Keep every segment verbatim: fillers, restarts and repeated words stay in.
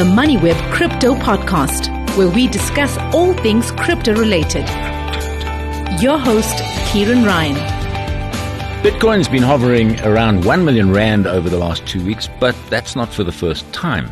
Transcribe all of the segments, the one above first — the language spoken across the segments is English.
the MoneyWeb Crypto Podcast, where we discuss all things crypto-related. Your host, Kieran Ryan. Bitcoin's been hovering around one million rand over the last two weeks, but that's not for the first time.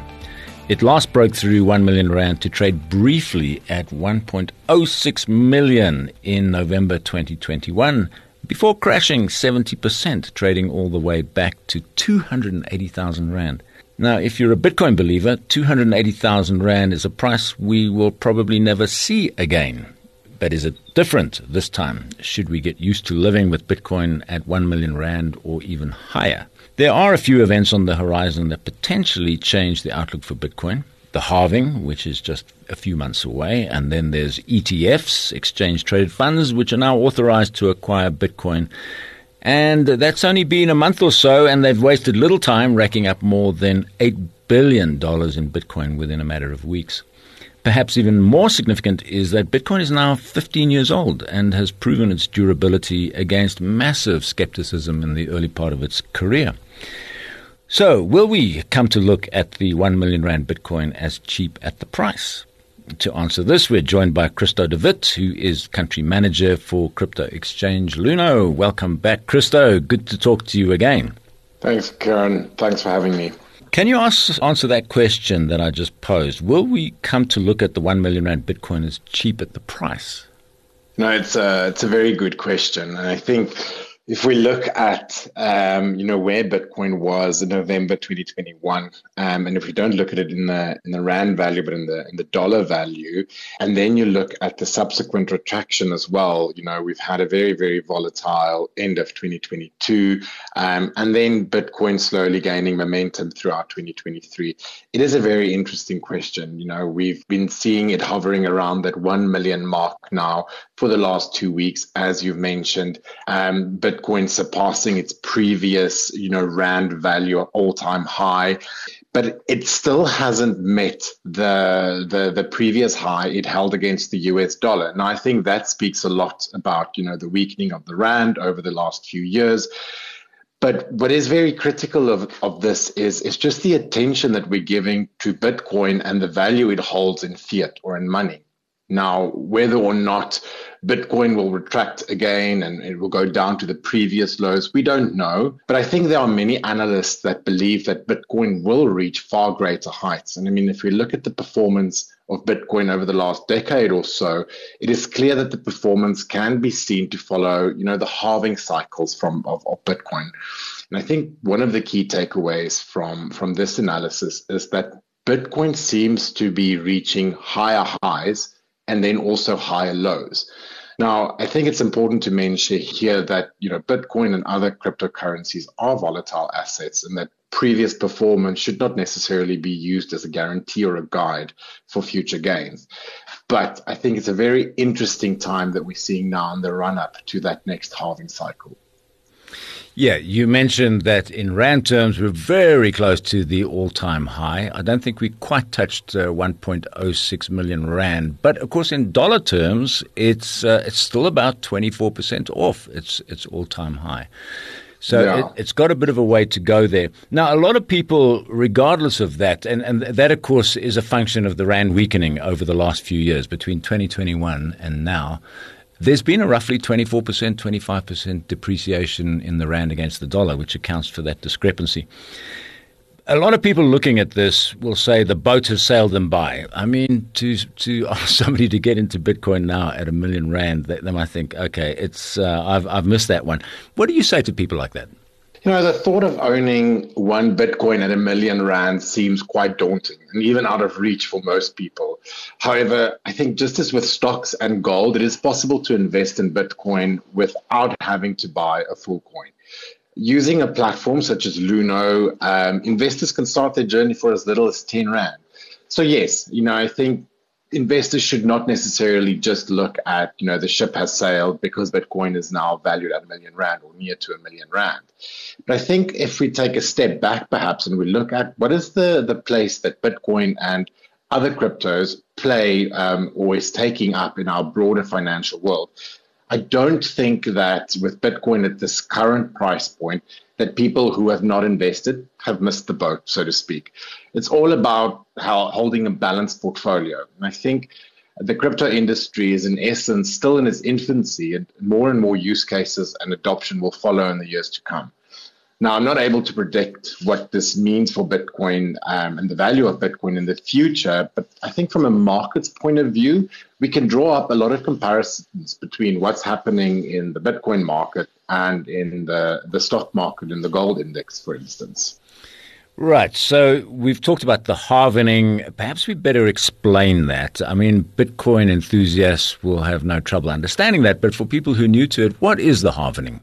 It last broke through one million rand to trade briefly at one point oh six million in November twenty twenty-one, before crashing seventy percent, trading all the way back to two hundred eighty thousand rand. Now, if you're a Bitcoin believer, two hundred eighty thousand rand is a price we will probably never see again. But is it different this time? Should we get used to living with Bitcoin at one million rand or even higher? There are a few events on the horizon that potentially change the outlook for Bitcoin. The halving, which is just a few months away, and then there's E T Fs, exchange-traded funds, which are now authorized to acquire Bitcoin. And that's only been a month or so, and they've wasted little time, racking up more than eight billion dollars in Bitcoin within a matter of weeks. Perhaps even more significant is that Bitcoin is now fifteen years old and has proven its durability against massive skepticism in the early part of its career. So, will we come to look at the one million rand Bitcoin as cheap at the price? To answer this, we're joined by Christo de Wit, who is country manager for crypto exchange Luno. Welcome back, Christo. Good to talk to you again. Thanks, Karen. Thanks for having me. Can you ask, answer that question that I just posed? Will we come to look at the one million rand Bitcoin as cheap at the price? No, it's a, it's a very good question. And I think if we look at, um, you know, where Bitcoin was in November twenty twenty-one, um, and if we don't look at it in the in the rand value, but in the in the dollar value, and then you look at the subsequent retraction as well, you know, we've had a very, very volatile end of twenty twenty-two, um, and then Bitcoin slowly gaining momentum throughout twenty twenty-three. It is a very interesting question. You know, we've been seeing it hovering around that one million mark now for the last two weeks, as you've mentioned, um, but Bitcoin surpassing its previous, you know, rand value at all-time high, but it still hasn't met the, the the previous high it held against the U S dollar. And I think that speaks a lot about, you know, the weakening of the rand over the last few years. But what is very critical of, of this is it's just the attention that we're giving to Bitcoin and the value it holds in fiat or in money. Now, whether or not Bitcoin will retract again and it will go down to the previous lows, we don't know. But I think there are many analysts that believe that Bitcoin will reach far greater heights. And I mean, if we look at the performance of Bitcoin over the last decade or so, it is clear that the performance can be seen to follow, you know, the halving cycles from of, of Bitcoin. And I think one of the key takeaways from, from this analysis is that Bitcoin seems to be reaching higher highs and then also higher lows. Now, I think it's important to mention here that, you know, Bitcoin and other cryptocurrencies are volatile assets, and that previous performance should not necessarily be used as a guarantee or a guide for future gains. But I think it's a very interesting time that we're seeing now in the run-up to that next halving cycle. Yeah, you mentioned that in rand terms, we're very close to the all-time high. I don't think we quite touched uh, one point oh six million rand. But, of course, in dollar terms, it's uh, it's still about twenty-four percent off its, its all-time high. So yeah. it, it's got a bit of a way to go there. Now, a lot of people, regardless of that, and, and that, of course, is a function of the rand weakening over the last few years, between twenty twenty-one and now, there's been a roughly twenty-four percent, twenty-five percent depreciation in the rand against the dollar, which accounts for that discrepancy. A lot of people looking at this will say the boat has sailed them by. I mean, to to ask somebody to get into Bitcoin now at a million rand, they, they might think, okay, it's uh, I've I've missed that one. What do you say to people like that? You know, the thought of owning one Bitcoin at a million rand seems quite daunting and even out of reach for most people. However, I think just as with stocks and gold, it is possible to invest in Bitcoin without having to buy a full coin. Using a platform such as Luno, um, investors can start their journey for as little as ten rand. So yes, you know, I think investors should not necessarily just look at, you know, the ship has sailed because Bitcoin is now valued at a million rand or near to a million rand. But I think if we take a step back, perhaps, and we look at what is the, the place that Bitcoin and other cryptos play um, or is taking up in our broader financial world, I don't think that with Bitcoin at this current price point, that people who have not invested have missed the boat, so to speak. It's all about how holding a balanced portfolio. And I think the crypto industry is in essence still in its infancy, and more and more use cases and adoption will follow in the years to come. Now, I'm not able to predict what this means for Bitcoin um, and the value of Bitcoin in the future, but I think from a market's point of view, we can draw up a lot of comparisons between what's happening in the Bitcoin market and in the, the stock market, in the gold index, for instance. Right. So we've talked about the halvening. Perhaps we better explain that. I mean, Bitcoin enthusiasts will have no trouble understanding that, but for people who are new to it, what is the halvening?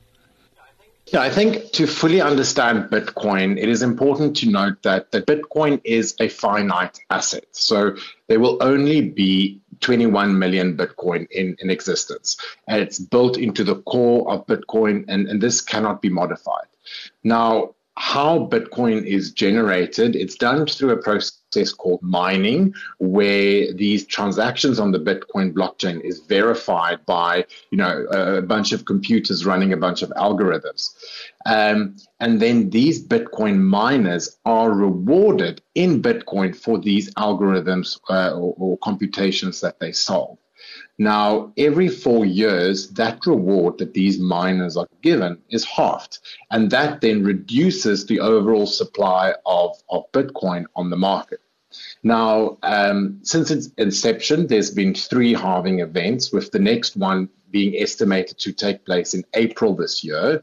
Yeah, I think to fully understand Bitcoin, it is important to note that, that Bitcoin is a finite asset. So there will only be twenty-one million Bitcoin in, in existence. And it's built into the core of Bitcoin, and, and this cannot be modified. Now, how Bitcoin is generated, it's done through a process called mining, where these transactions on the Bitcoin blockchain is verified by, you know, a bunch of computers running a bunch of algorithms. Um, and then these Bitcoin miners are rewarded in Bitcoin for these algorithms uh, or, or computations that they solve. Now, every four years, that reward that these miners are given is halved, and that then reduces the overall supply of, of Bitcoin on the market. Now, um, since its inception, there's been three halving events, with the next one being estimated to take place in April this year.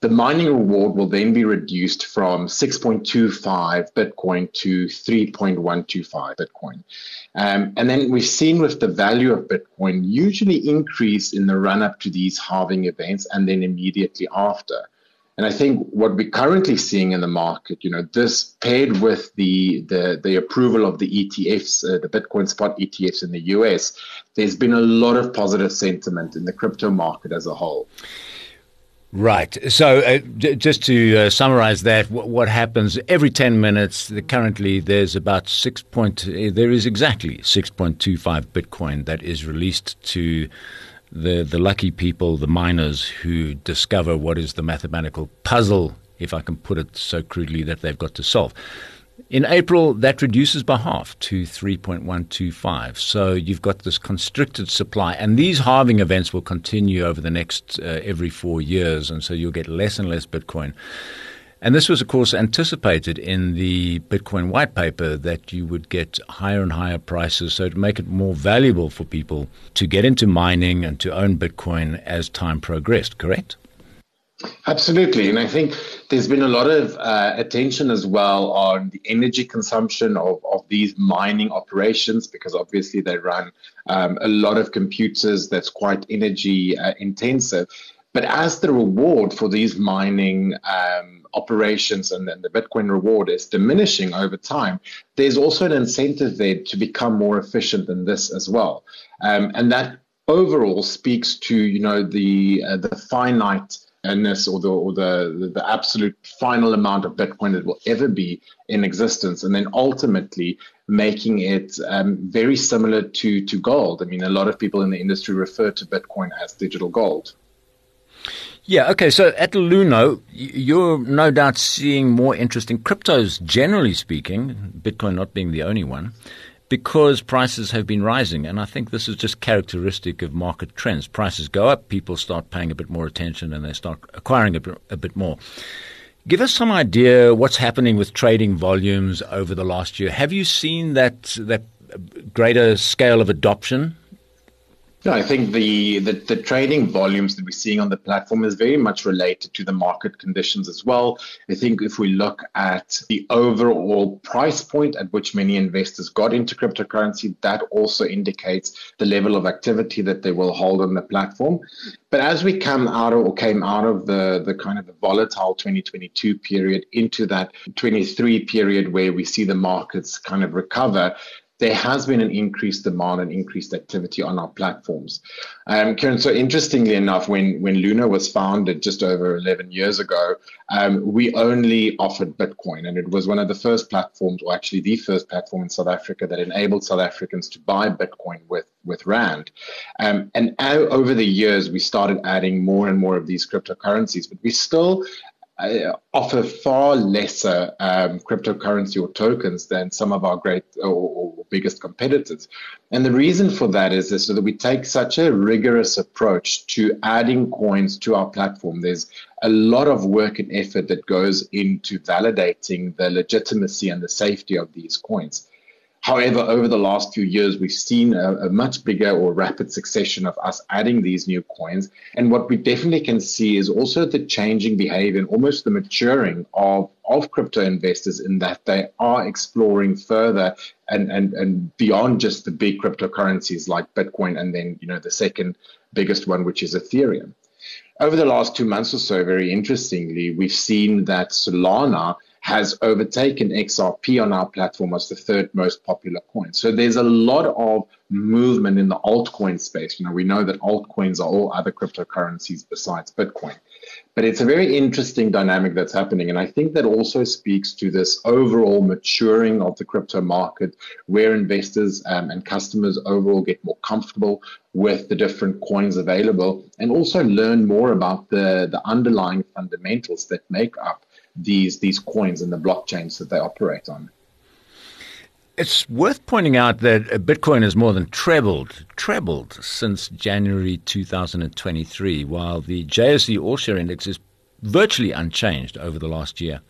The mining reward will then be reduced from six point two five Bitcoin to three point one two five Bitcoin. Um, and then we've seen with the value of Bitcoin usually increase in the run-up to these halving events and then immediately after. And I think what we're currently seeing in the market, you know, this paired with the the, the approval of the E T Fs, uh, the Bitcoin spot E T Fs in the U S, there's been a lot of positive sentiment in the crypto market as a whole. Right. So uh, j- just to uh, summarize that, w- what happens every ten minutes, the, currently there's about six point, uh, there is exactly six point two five Bitcoin that is released to the, the lucky people, the miners who discover what is the mathematical puzzle, if I can put it so crudely, that they've got to solve. In April, that reduces by half to three point one two five. So you've got this constricted supply. And these halving events will continue over the next uh, every four years. And so you'll get less and less Bitcoin. And this was, of course, anticipated in the Bitcoin white paper, that you would get higher and higher prices. So to make it more valuable for people to get into mining and to own Bitcoin as time progressed, correct? Absolutely. And I think there's been a lot of uh, attention as well on the energy consumption of, of these mining operations, because obviously they run um, a lot of computers that's quite energy uh, intensive. But as the reward for these mining um, operations and then the Bitcoin reward is diminishing over time, there's also an incentive there to become more efficient in this as well. Um, and that overall speaks to, you know, the uh, the finite and this or, the, or the, the absolute final amount of Bitcoin that will ever be in existence, and then ultimately making it um, very similar to, to gold. I mean, a lot of people in the industry refer to Bitcoin as digital gold. Yeah, okay, so at Luno, you're no doubt seeing more interesting cryptos, generally speaking, Bitcoin not being the only one, because prices have been rising. And I think this is just characteristic of market trends. Prices go up, people start paying a bit more attention, and they start acquiring a bit, a bit more. Give us some idea what's happening with trading volumes over the last year. Have you seen that that greater scale of adoption? No, I think the, the, the trading volumes that we're seeing on the platform is very much related to the market conditions as well. I think if we look at the overall price point at which many investors got into cryptocurrency, that also indicates the level of activity that they will hold on the platform. But as we come out of, or came out of the, the kind of the volatile twenty twenty-two period into that twenty-three period where we see the markets kind of recover, there has been an increased demand and increased activity on our platforms. Um, Kieran, so interestingly enough, when, when Luno was founded just over eleven years ago, um, we only offered Bitcoin, and it was one of the first platforms, or actually the first platform in South Africa that enabled South Africans to buy Bitcoin with, with Rand. Um, and over the years, we started adding more and more of these cryptocurrencies, but we still Uh, offer far lesser um, cryptocurrency or tokens than some of our great or, or biggest competitors. And the reason for that is this, so that we take such a rigorous approach to adding coins to our platform. There's a lot of work and effort that goes into validating the legitimacy and the safety of these coins. However, over the last few years, we've seen a, a much bigger or rapid succession of us adding these new coins. And what we definitely can see is also the changing behavior and almost the maturing of, of crypto investors, in that they are exploring further and, and, and beyond just the big cryptocurrencies like Bitcoin and then, you know, the second biggest one, which is Ethereum. Over the last two months or so, very interestingly, we've seen that Solana has overtaken X R P on our platform as the third most popular coin. So there's a lot of movement in the altcoin space. You know, we know that altcoins are all other cryptocurrencies besides Bitcoin. But it's a very interesting dynamic that's happening. And I think that also speaks to this overall maturing of the crypto market, where investors um, and customers overall get more comfortable with the different coins available, and also learn more about the, the underlying fundamentals that make up these these coins and the blockchains that they operate on. It's worth pointing out that Bitcoin has more than trebled, trebled since January two thousand twenty-three, while the J S E All-Share Index is virtually unchanged over the last year.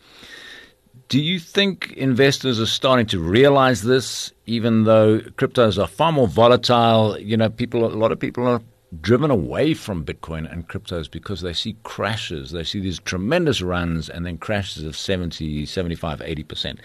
Do you think investors are starting to realize this, even though cryptos are far more volatile? You know, people, a lot of people are driven away from Bitcoin and cryptos because they see crashes. They see these tremendous runs and then crashes of seventy, seventy-five, eighty percent.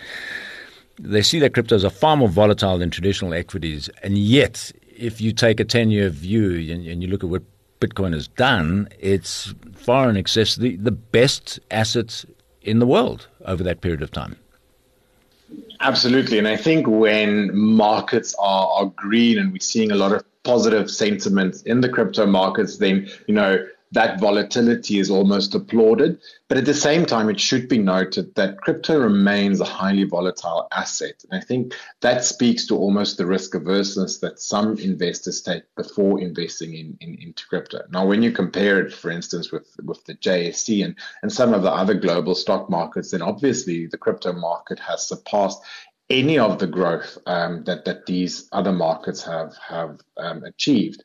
They see that cryptos are far more volatile than traditional equities. And yet, if you take a ten-year view and, and you look at what Bitcoin has done, it's far in excess the, the best asset in the world over that period of time. Absolutely. And I think when markets are, are green and we're seeing a lot of positive sentiments in the crypto markets, then, you know, that volatility is almost applauded. But at the same time, it should be noted that crypto remains a highly volatile asset. And I think that speaks to almost the risk averseness that some investors take before investing in, in into crypto. Now, when you compare it, for instance, with, with the J S E and, and some of the other global stock markets, then obviously the crypto market has surpassed any of the growth um, that, that these other markets have, have um, achieved.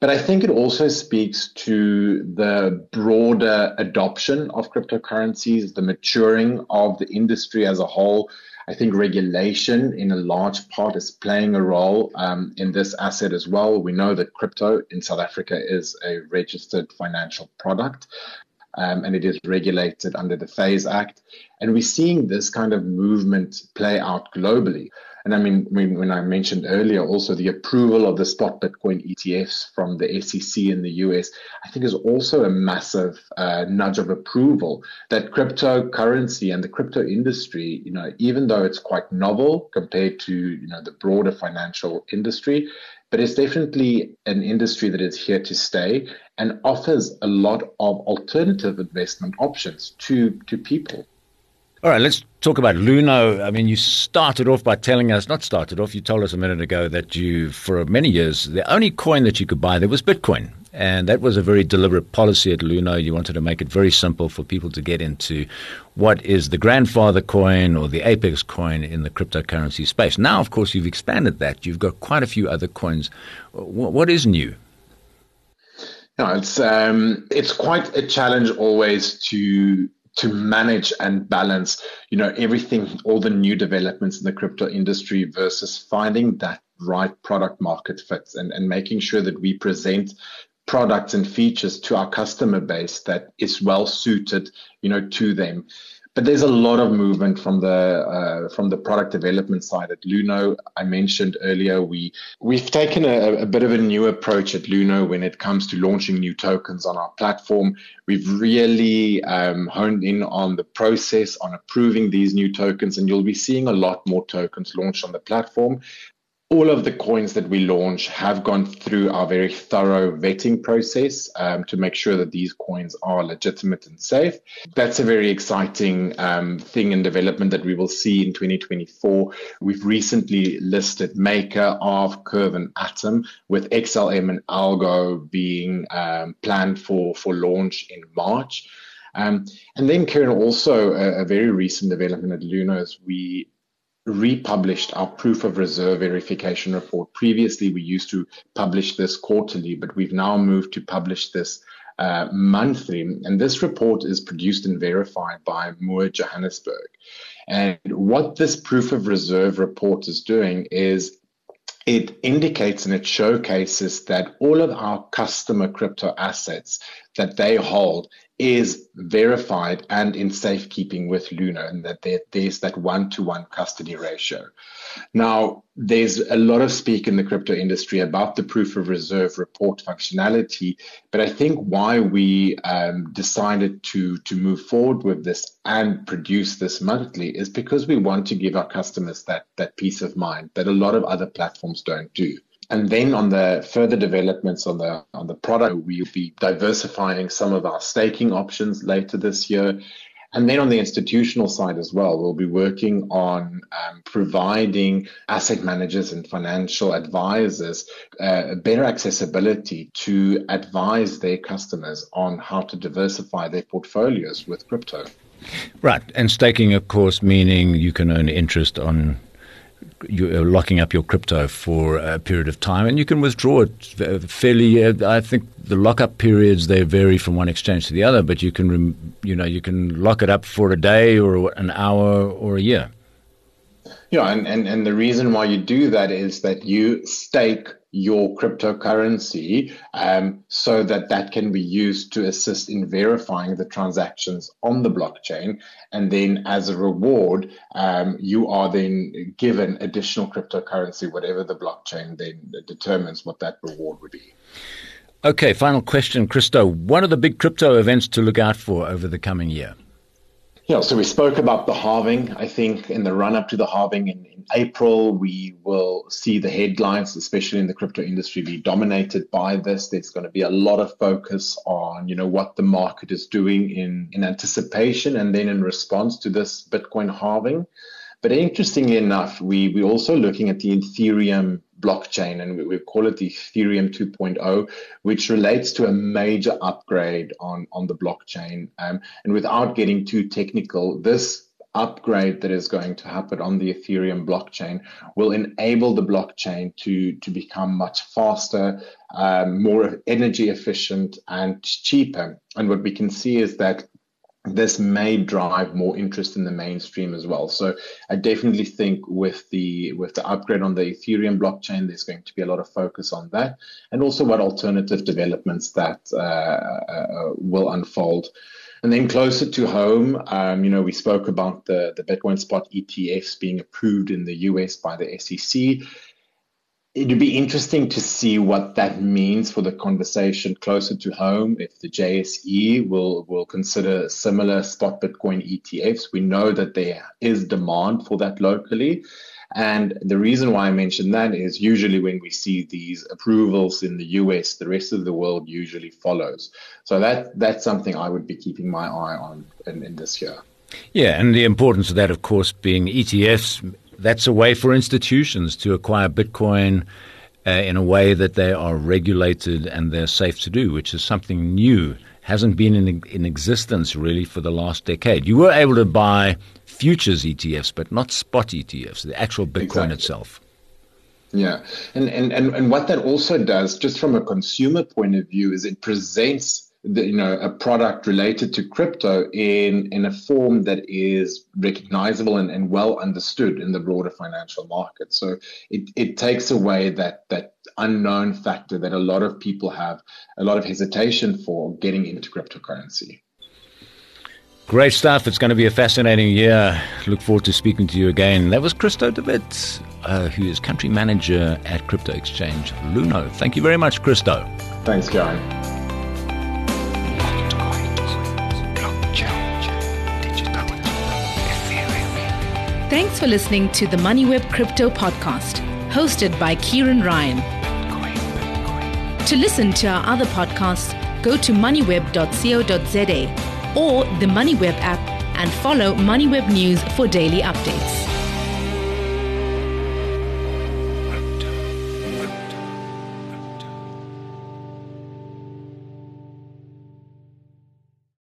But I think it also speaks to the broader adoption of cryptocurrencies, the maturing of the industry as a whole. I think regulation in a large part is playing a role um, in this asset as well. We know that crypto in South Africa is a registered financial product. Um, and it is regulated under the FAIS Act. And we're seeing this kind of movement play out globally. And I mean, when, when I mentioned earlier, also the approval of the spot Bitcoin E T Fs from the S E C in the U S, I think is also a massive uh, nudge of approval that cryptocurrency and the crypto industry, you know, even though it's quite novel compared to, you know, the broader financial industry, but it's definitely an industry that is here to stay and offers a lot of alternative investment options to, to people. All right, let's talk about Luno. I mean, you started off by telling us, not started off, you told us a minute ago that you, for many years, the only coin that you could buy there was Bitcoin. And that was a very deliberate policy at Luno. You wanted to make it very simple for people to get into what is the grandfather coin or the apex coin in the cryptocurrency space. Now, of course, you've expanded that. You've got quite a few other coins. What is new? No, it's um, it's quite a challenge always to to manage and balance, you know, everything, all the new developments in the crypto industry versus finding that right product market fits and, and making sure that we present products and features to our customer base that is well suited, you know, to them. But there's a lot of movement from the uh, from the product development side at Luno. I mentioned earlier, we, we've taken a, a bit of a new approach at Luno when it comes to launching new tokens on our platform. We've really um, honed in on the process, on approving these new tokens, and you'll be seeing a lot more tokens launched on the platform. all of the coins that we launch have gone through our very thorough vetting process um, to make sure that these coins are legitimate and safe. That's a very exciting um, thing in development that we will see in twenty twenty-four. We've recently listed Maker, R one, Curve, and Atom, with X L M and Algo being um, planned for, for launch in March. Um, and then, Kieran, also a, a very recent development at Luno is we republished our proof of reserve verification report. Previously, we used to publish this quarterly, but we've now moved to publish this uh, monthly. And this report is produced and verified by Moore Johannesburg. And what this proof of reserve report is doing is it indicates and it showcases that all of our customer crypto assets that they hold is verified and in safekeeping with Luno, and that there, there's that one-to-one custody ratio. Now, there's a lot of speak in the crypto industry about the proof of reserve report functionality, but I think why we um, decided to, to move forward with this and produce this monthly is because we want to give our customers that, that peace of mind that a lot of other platforms don't do. And then on the further developments on the on the product, we'll be diversifying some of our staking options later this year. And then on the institutional side as well, we'll be working on um, providing asset managers and financial advisors uh, better accessibility to advise their customers on how to diversify their portfolios with crypto. Right. And staking, of course, meaning you can earn interest on you're locking up your crypto for a period of time, and you can withdraw it fairly. Uh, I think the lockup periods, they vary from one exchange to the other, but you can, you know, you can lock it up for a day or an hour or a year. Yeah, and, and, and the reason why you do that is that you stake your cryptocurrency um, so that that can be used to assist in verifying the transactions on the blockchain. And then as a reward, um, you are then given additional cryptocurrency, whatever the blockchain then determines what that reward would be. Okay, final question, Christo. What are the big crypto events to look out for over the coming year? Yeah, so we spoke about the halving. I think in the run-up to the halving in, in April, we will see the headlines, especially in the crypto industry, be dominated by this. There's going to be a lot of focus on, you know, what the market is doing in, in anticipation and then in response to this Bitcoin halving. But interestingly enough, we, we're also looking at the Ethereum blockchain, and we, we call it the Ethereum two point oh, which relates to a major upgrade on, on the blockchain. Um, and without getting too technical, this upgrade that is going to happen on the Ethereum blockchain will enable the blockchain to, to become much faster, um, more energy efficient, and cheaper. And what we can see is that this may drive more interest in the mainstream as well. So I definitely think with the with the upgrade on the Ethereum blockchain, there's going to be a lot of focus on that, and also what alternative developments that uh, uh, will unfold. And then closer to home, um, you know, we spoke about the, the Bitcoin spot E T Fs being approved in the U S by the S E C. It would be interesting to see what that means for the conversation closer to home, if the J S E will, will consider similar spot Bitcoin E T Fs. We know that there is demand for that locally. And the reason why I mention that is usually when we see these approvals in the U S, the rest of the world usually follows. So that that's something I would be keeping my eye on in, in this year. Yeah, and the importance of that, of course, being E T Fs. That's a way for institutions to acquire Bitcoin uh, in a way that they are regulated and they're safe to do, which is something new, hasn't been in, in existence really for the last decade. You were able to buy futures E T Fs, but not spot E T Fs, the actual Bitcoin exactly. itself. Yeah, and, and, and, and what that also does, just from a consumer point of view, is it presents the, you know, a product related to crypto in, in a form that is recognizable and, and well understood in the broader financial market. So it, it takes away that, that unknown factor that a lot of people have a lot of hesitation for getting into cryptocurrency. Great stuff. It's going to be a fascinating year. Look forward to speaking to you again. That was Christo de Wit, uh, who is country manager at crypto exchange Luno. Thank you very much, Christo. Thanks, Kieran. Thanks for listening to the MoneyWeb Crypto Podcast. hosted by Kieran Ryan. Bitcoin, Bitcoin. To listen to our other podcasts, go to moneyweb dot co dot za or the MoneyWeb app and follow MoneyWeb News for daily updates.